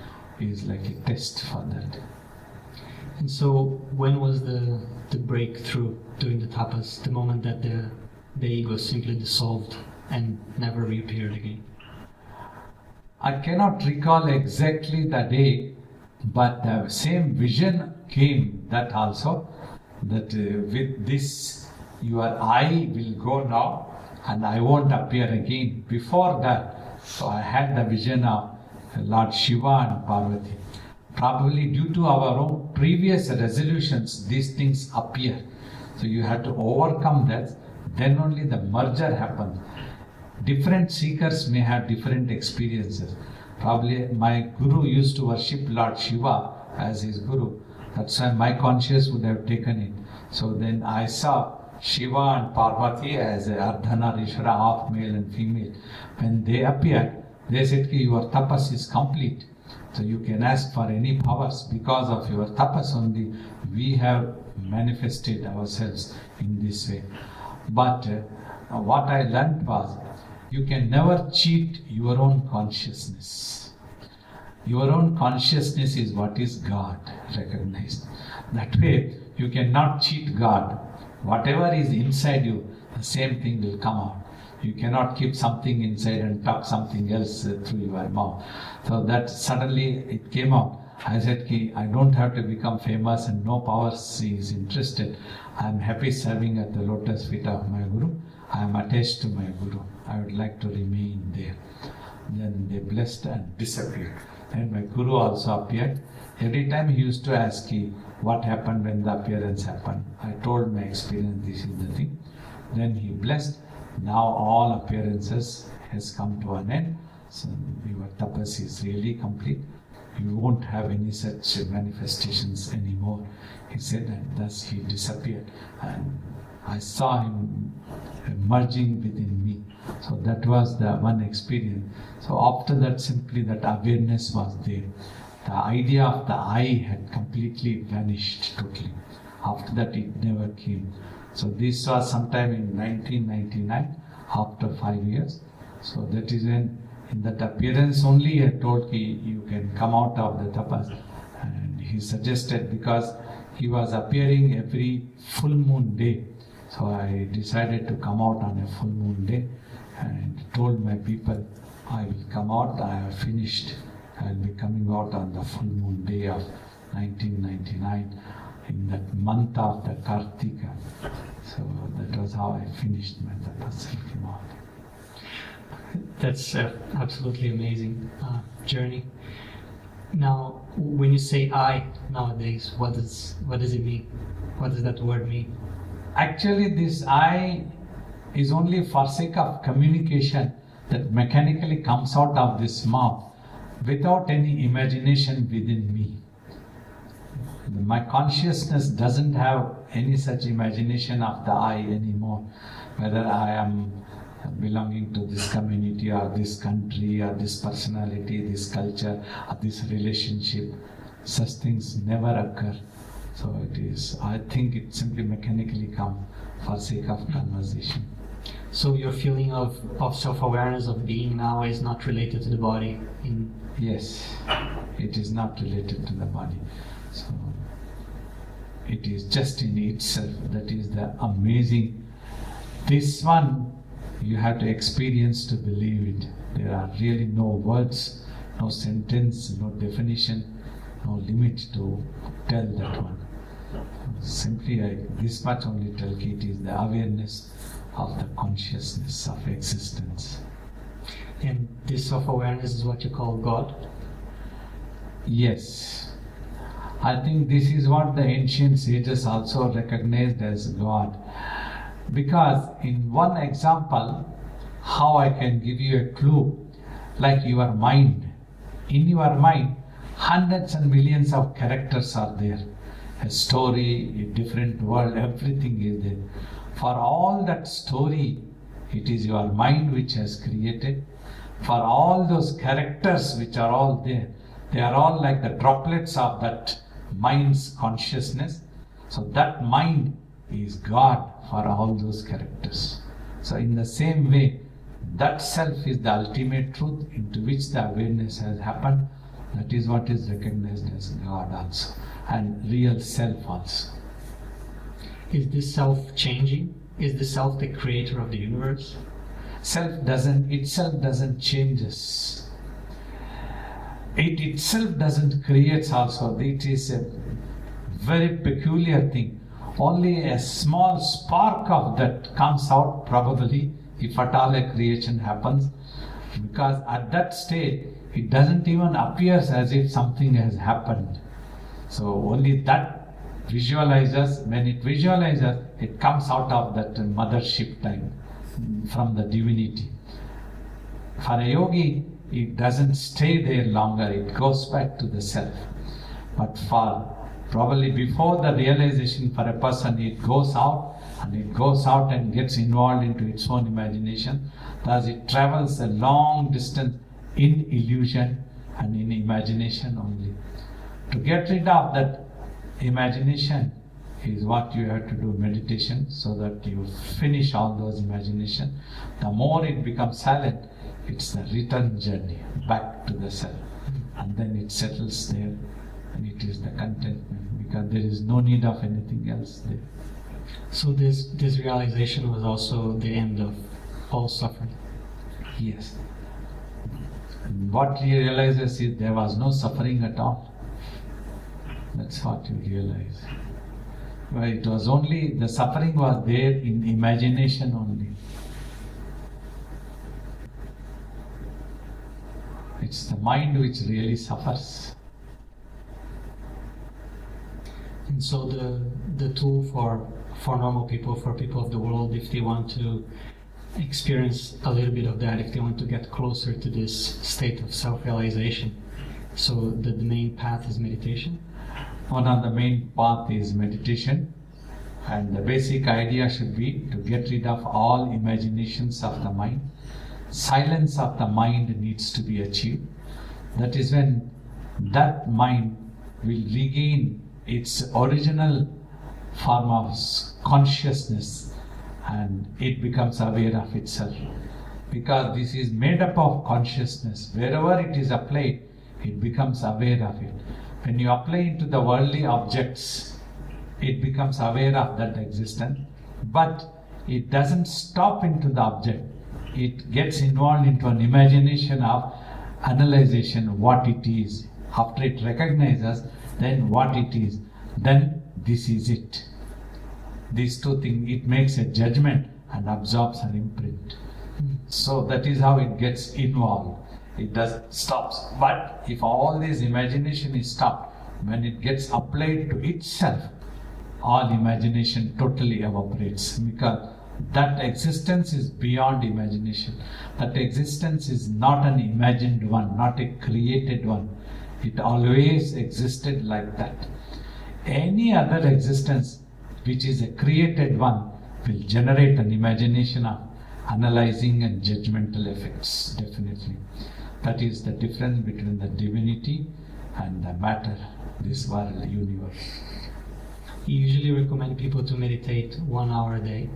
is like a test for that. And so when was the, the breakthrough during the tapas, the moment that the, the ego simply dissolved and never reappeared again? I cannot recall exactly the day, but the same vision came that also, that uh, with this your I will go now and I won't appear again. Before that, so I had the vision of Lord Shiva and Parvati. Probably due to our own previous resolutions, these things appear. So you have to overcome that, then only the merger happens. Different seekers may have different experiences. Probably my guru used to worship Lord Shiva as his guru. That's why my conscience would have taken it. So then I saw Shiva and Parvati as Ardhanarishvara, half male and female. When they appeared, they said, your tapas is complete. So you can ask for any powers. Because of your tapas only, we have manifested ourselves in this way. But uh, what I learnt was, you can never cheat your own consciousness. Your own consciousness is what is God recognized. That way, you cannot cheat God. Whatever is inside you, the same thing will come out. You cannot keep something inside and talk something else uh, through your mouth. So that suddenly it came out. I said, Ki, I don't have to become famous and no powers is interested. I am happy serving at the lotus feet of my Guru. I am attached to my Guru. I would like to remain there. Then they blessed and disappeared. And my Guru also appeared. Every time he used to ask, Ki, what happened when the appearance happened? I told my experience, this is the thing. Then he blessed. Now all appearances has come to an end. So your tapas is really complete. You won't have any such manifestations anymore. He said, and thus he disappeared. And I saw him emerging within me. So that was the one experience. So after that, simply that awareness was there. The idea of the I had completely vanished totally. After that, it never came. So this was sometime in nineteen ninety-nine, after five years. So that is when, in that appearance only, he had told Ki, you can come out of the tapas. And he suggested, because he was appearing every full moon day. So I decided to come out on a full moon day and told my people, I will come out, I have finished. I will be coming out on the full moon day of nineteen ninety-nine. In that month of the Kartika. So that was how I finished my tapas. That's uh, absolutely amazing uh, journey. Now, when you say I nowadays, what does what does it mean? What does that word mean? Actually, this I is only for sake of communication that mechanically comes out of this mouth without any imagination within me. My consciousness doesn't have any such imagination of the I anymore, whether I am belonging to this community or this country or this personality, this culture or this relationship. Such things never occur. So it is, I think it simply mechanically comes for sake of conversation. So your feeling of, of self-awareness of being now is not related to the body? In Yes, it is not related to the body. So, it is just in itself, that is the amazing. This one, you have to experience to believe it. There are really no words, no sentence, no definition, no limit to tell that one. Simply, I, this much only tell you, it is the awareness of the consciousness of existence. And this self-awareness is what you call God? Yes. I think this is what the ancient sages also recognized as God. Because in one example, how I can give you a clue, like your mind. In your mind, hundreds and millions of characters are there. A story, a different world, everything is there. For all that story, it is your mind which has created. For all those characters which are all there, they are all like the droplets of that mind's consciousness. So that mind is God for all those characters. So in the same way, that self is the ultimate truth into which the awareness has happened. That is what is recognized as God also, and real self also. Is this self changing? Is the self the creator of the universe? Self doesn't, itself doesn't change us. It itself doesn't create also. It is a very peculiar thing. Only a small spark of that comes out probably, if at all a creation happens. Because at that stage, it doesn't even appear as if something has happened. So only that visualizes. When it visualizes, it comes out of that mothership time from the divinity. For a yogi, it doesn't stay there longer, it goes back to the self. But for probably before the realization for a person, it goes out and it goes out and gets involved into its own imagination. Thus it travels a long distance in illusion and in imagination only. To get rid of that imagination is what you have to do meditation, so that you finish all those imagination. The more it becomes silent, it's the return journey back to the self. And then it settles there, and it is the contentment, because there is no need of anything else there. So this, this realization was also the end of all suffering? Yes. What he realizes is there was no suffering at all. That's what you realize. Well, it was only, the suffering was there in imagination only. It's the mind which really suffers. And so the, the tool for, for normal people, for people of the world, if they want to experience a little bit of that, if they want to get closer to this state of self-realization, so the, the main path is meditation? One of the main path is meditation, and the basic idea should be to get rid of all imaginations of the mind. Silence of the mind needs to be achieved. That is when that mind will regain its original form of consciousness, and it becomes aware of itself. Because this is made up of consciousness. Wherever it is applied, it becomes aware of it. When you apply into the worldly objects, it becomes aware of that existence, but it doesn't stop into the object. It gets involved into an imagination of analyzation, what it is. After it recognizes, then what it is, then this is it. These two things, it makes a judgment and absorbs an imprint. So that is how it gets involved. It does stops. But if all this imagination is stopped, when it gets applied to itself, all imagination totally evaporates, because that existence is beyond imagination. That existence is not an imagined one, not a created one. It always existed like that. Any other existence which is a created one will generate an imagination of analyzing and judgmental effects, definitely. That is the difference between the divinity and the matter, this world, the universe. You usually recommend people to meditate one hour a day?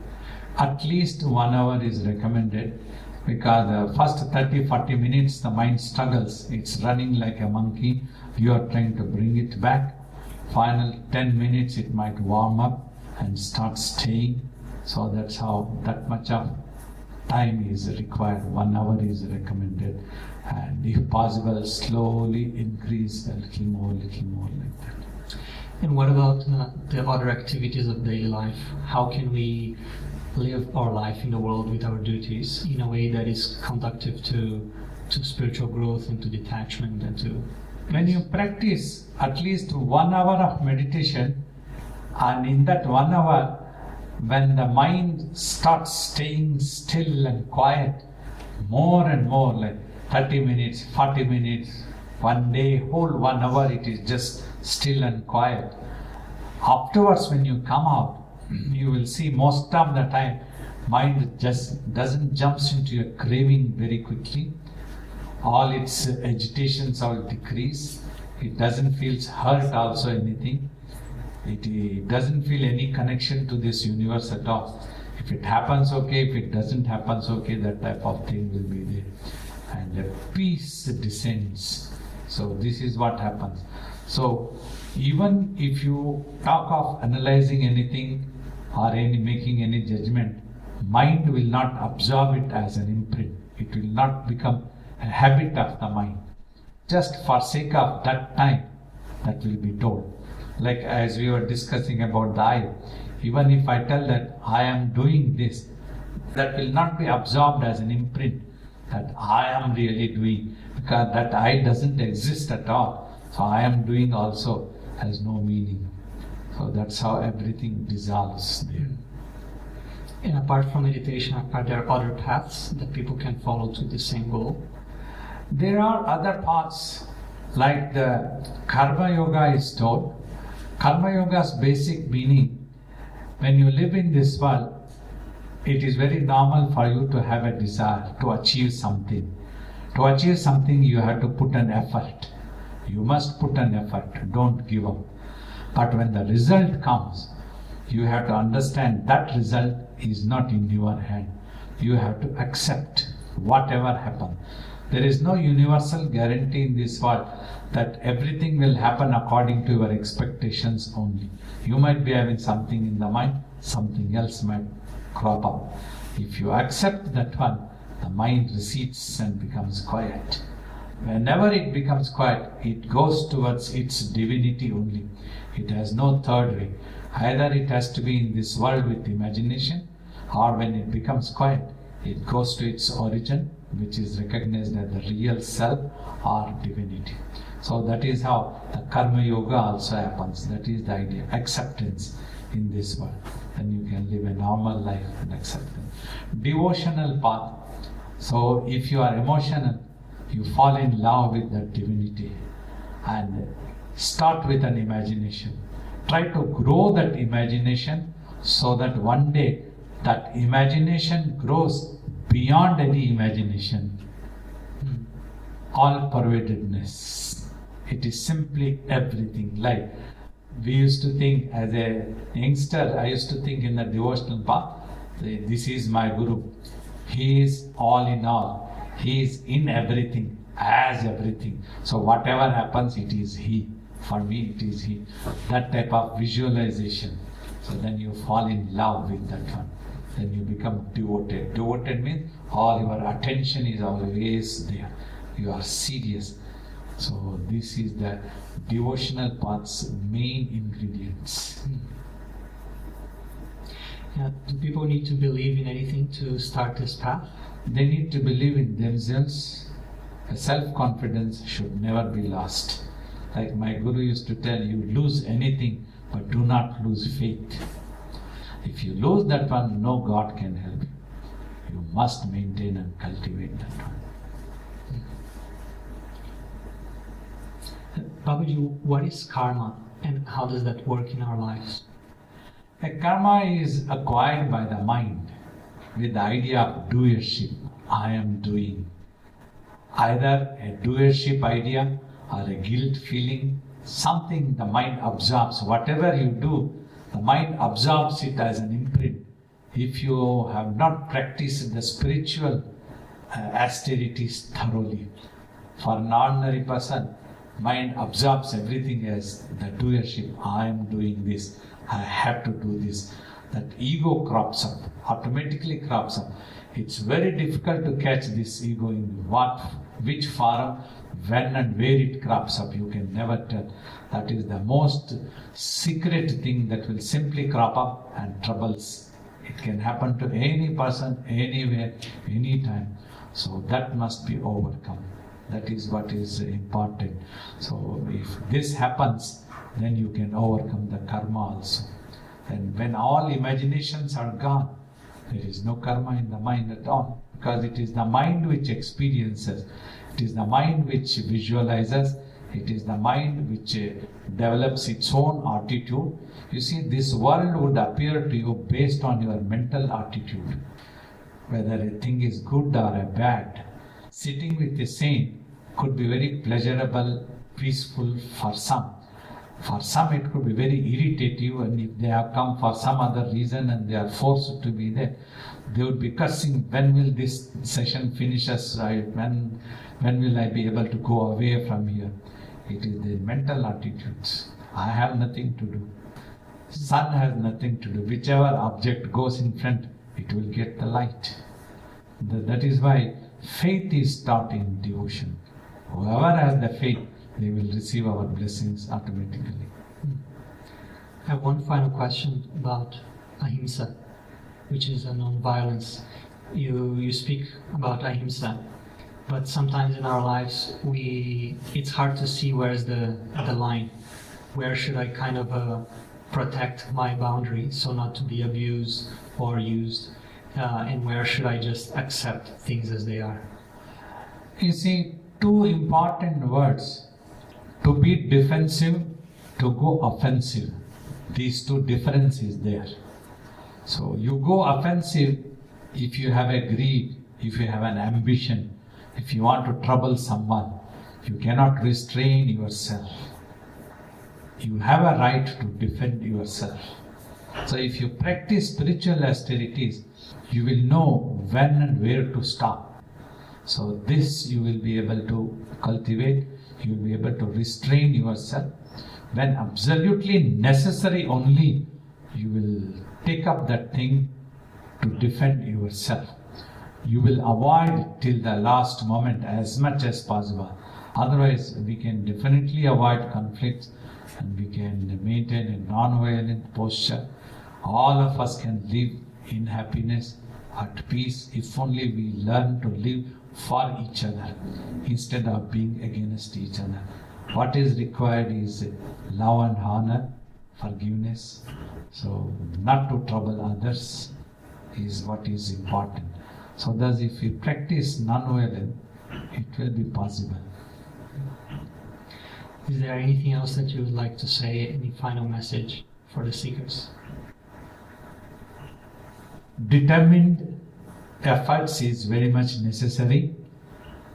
At least one hour is recommended, because the first thirty to forty minutes the mind struggles. It's running like a monkey. You are trying to bring it back. Final ten minutes it might warm up and start staying. So that's how that much of time is required. One hour is recommended, and if possible, slowly increase a little more, little more like that. And what about uh, the other activities of daily life? How can we live our life in the world with our duties in a way that is conducive to to spiritual growth and to detachment and to? When you practice at least one hour of meditation, and in that one hour, when the mind starts staying still and quiet, more and more, like thirty minutes, forty minutes, one day, whole one hour, it is just still and quiet. Afterwards, when you come out, you will see most of the time, mind just doesn't jump into a craving very quickly. All its agitations all decrease. It doesn't feel hurt also anything. It, it doesn't feel any connection to this universe at all. If it happens, okay. If it doesn't happen, okay. That type of thing will be there. And the peace descends. So this is what happens. So even if you talk of analyzing anything or any making any judgment, mind will not absorb it as an imprint. It will not become a habit of the mind. Just for sake of that time, that will be told. Like as we were discussing about the eye, even if I tell that I am doing this, that will not be absorbed as an imprint that I am really doing, because that I doesn't exist at all. So I am doing also has no meaning. So that's how everything dissolves there. And apart from meditation, are there other paths that people can follow to the same goal? There are other paths, like the Karma Yoga is taught. Karma Yoga's basic meaning, when you live in this world, it is very normal for you to have a desire to achieve something, To achieve something, you have to put an effort. You must put an effort. Don't give up. But when the result comes, you have to understand that result is not in your hand. You have to accept whatever happens. There is no universal guarantee in this world that everything will happen according to your expectations only. You might be having something in the mind, something else might crop up. If you accept that one, the mind recedes and becomes quiet. Whenever it becomes quiet, it goes towards its divinity only. It has no third way. Either it has to be in this world with imagination, or when it becomes quiet, it goes to its origin, which is recognized as the real self or divinity. So that is how the karma yoga also happens. That is the idea, acceptance in this world. Then you can live a normal life and acceptance. Devotional path. So if you are emotional, you fall in love with that divinity and start with an imagination. Try to grow that imagination so that one day that imagination grows beyond any imagination. All pervadedness. It is simply everything. Like we used to think as a youngster, I used to think in the devotional path, this is my guru. He is all in all. He is in everything, as everything. So whatever happens, it is He. For me, it is He. That type of visualization. So then you fall in love with that one. Then you become devoted. Devoted means all your attention is always there. You are serious. So this is the devotional path's main ingredients. Yeah. Do people need to believe in anything to start this path? They need to believe in themselves. Self-confidence should never be lost. Like my guru used to tell, you lose anything, but do not lose faith. If you lose that one, no God can help you. You must maintain and cultivate that one. Babaji, what is karma and how does that work in our lives? A karma is acquired by the mind with the idea of doership. I am doing. Either a doership idea or a guilt feeling, something the mind absorbs. Whatever you do, the mind absorbs it as an imprint. If you have not practiced the spiritual uh, austerities thoroughly, for an ordinary person, mind absorbs everything as the doership. I am doing this. I have to do this. That ego crops up, automatically crops up. It's very difficult to catch this ego in what, which forum, when and where it crops up. You can never tell. That is the most secret thing that will simply crop up and troubles. It can happen to any person, anywhere, anytime. So that must be overcome. That is what is important. So if this happens, then you can overcome the karma also. And when all imaginations are gone, there is no karma in the mind at all. Because it is the mind which experiences, it is the mind which visualizes, it is the mind which develops its own attitude. You see, this world would appear to you based on your mental attitude. Whether a thing is good or a bad, sitting with a saint could be very pleasurable, peaceful for some. For some it could be very irritative, and if they have come for some other reason and they are forced to be there, they would be cursing, when will this session finish us? When, when will I be able to go away from here? It is their mental attitudes. I have nothing to do. Sun has nothing to do. Whichever object goes in front, it will get the light. That is why faith is taught in devotion. Whoever has the faith, they will receive our blessings automatically. I have one final question about ahimsa, which is a non-violence. You you speak about ahimsa, but sometimes in our lives we it's hard to see where is the the line. Where should I kind of uh, protect my boundary so not to be abused or used, uh, and where should I just accept things as they are? You see, two important words. To be defensive, to go offensive. These two differences there. So you go offensive if you have a greed, if you have an ambition, If you want to trouble someone, you cannot restrain yourself. You have a right to defend yourself. So if you practice spiritual austerities, you will know when and where to stop. So this you will be able to cultivate. You will be able to restrain yourself. When absolutely necessary only, you will take up that thing to defend yourself. You will avoid till the last moment as much as possible. Otherwise, we can definitely avoid conflicts and we can maintain a non-violent posture. All of us can live in happiness, at peace, if only we learn to live for each other instead of being against each other. What is required is love and honor, forgiveness. So not to trouble others is what is important. So thus, if we practice non-violence, it will be possible. Is there anything else that you would like to say, any final message for the seekers? Determined efforts is very much necessary.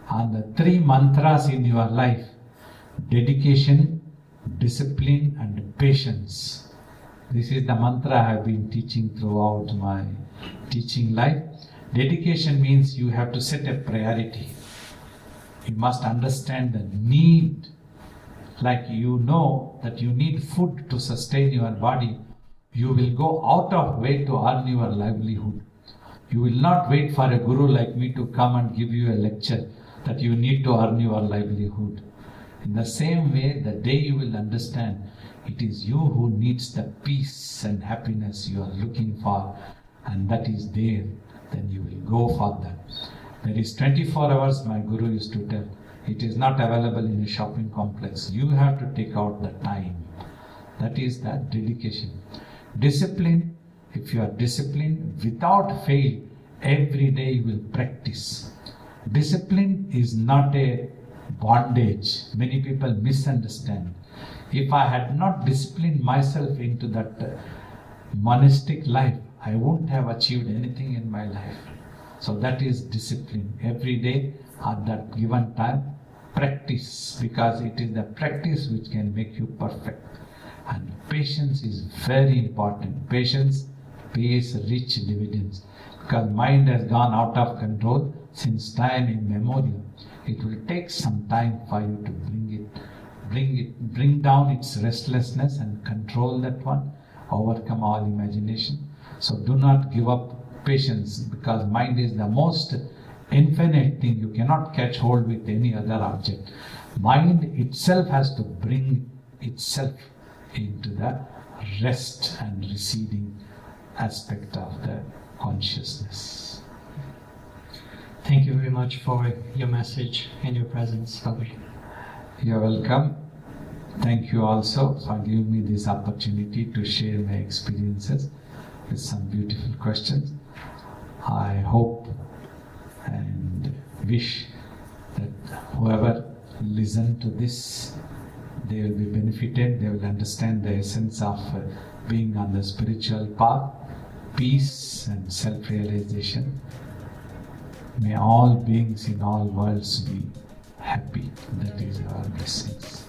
And the three mantras in your life, dedication, discipline and patience. This is the mantra I have been teaching throughout my teaching life. Dedication means you have to set a priority. You must understand the need. Like you know that you need food to sustain your body, you will go out of way to earn your livelihood. You will not wait for a guru like me to come and give you a lecture that you need to earn your livelihood. In the same way, the day you will understand it is you who needs the peace and happiness you are looking for, and that is there, then you will go for that. There is twenty-four hours, my guru used to tell. It is not available in a shopping complex. You have to take out the time. That is that dedication. Discipline. If you are disciplined, without fail, every day you will practice. Discipline is not a bondage. Many people misunderstand. If I had not disciplined myself into that uh, monastic life, I wouldn't have achieved anything in my life. So that is discipline. Every day, at that given time, practice, because it is the practice which can make you perfect. And patience is very important. Patience pays rich dividends, because mind has gone out of control since time immemorial. It will take some time for you to bring it, bring it, bring down its restlessness and control that one, overcome all imagination. So do not give up patience, because mind is the most infinite thing. You cannot catch hold with any other object. Mind itself has to bring itself into the rest and receding aspect of the consciousness. Thank you very much for your message and your presence, Babaji. You're welcome. Thank you also for giving me this opportunity to share my experiences with some beautiful questions. I hope and wish that whoever listened to this, they will be benefited, they will understand the essence of being on the spiritual path, peace and self-realization. May all beings in all worlds be happy. That is our blessings.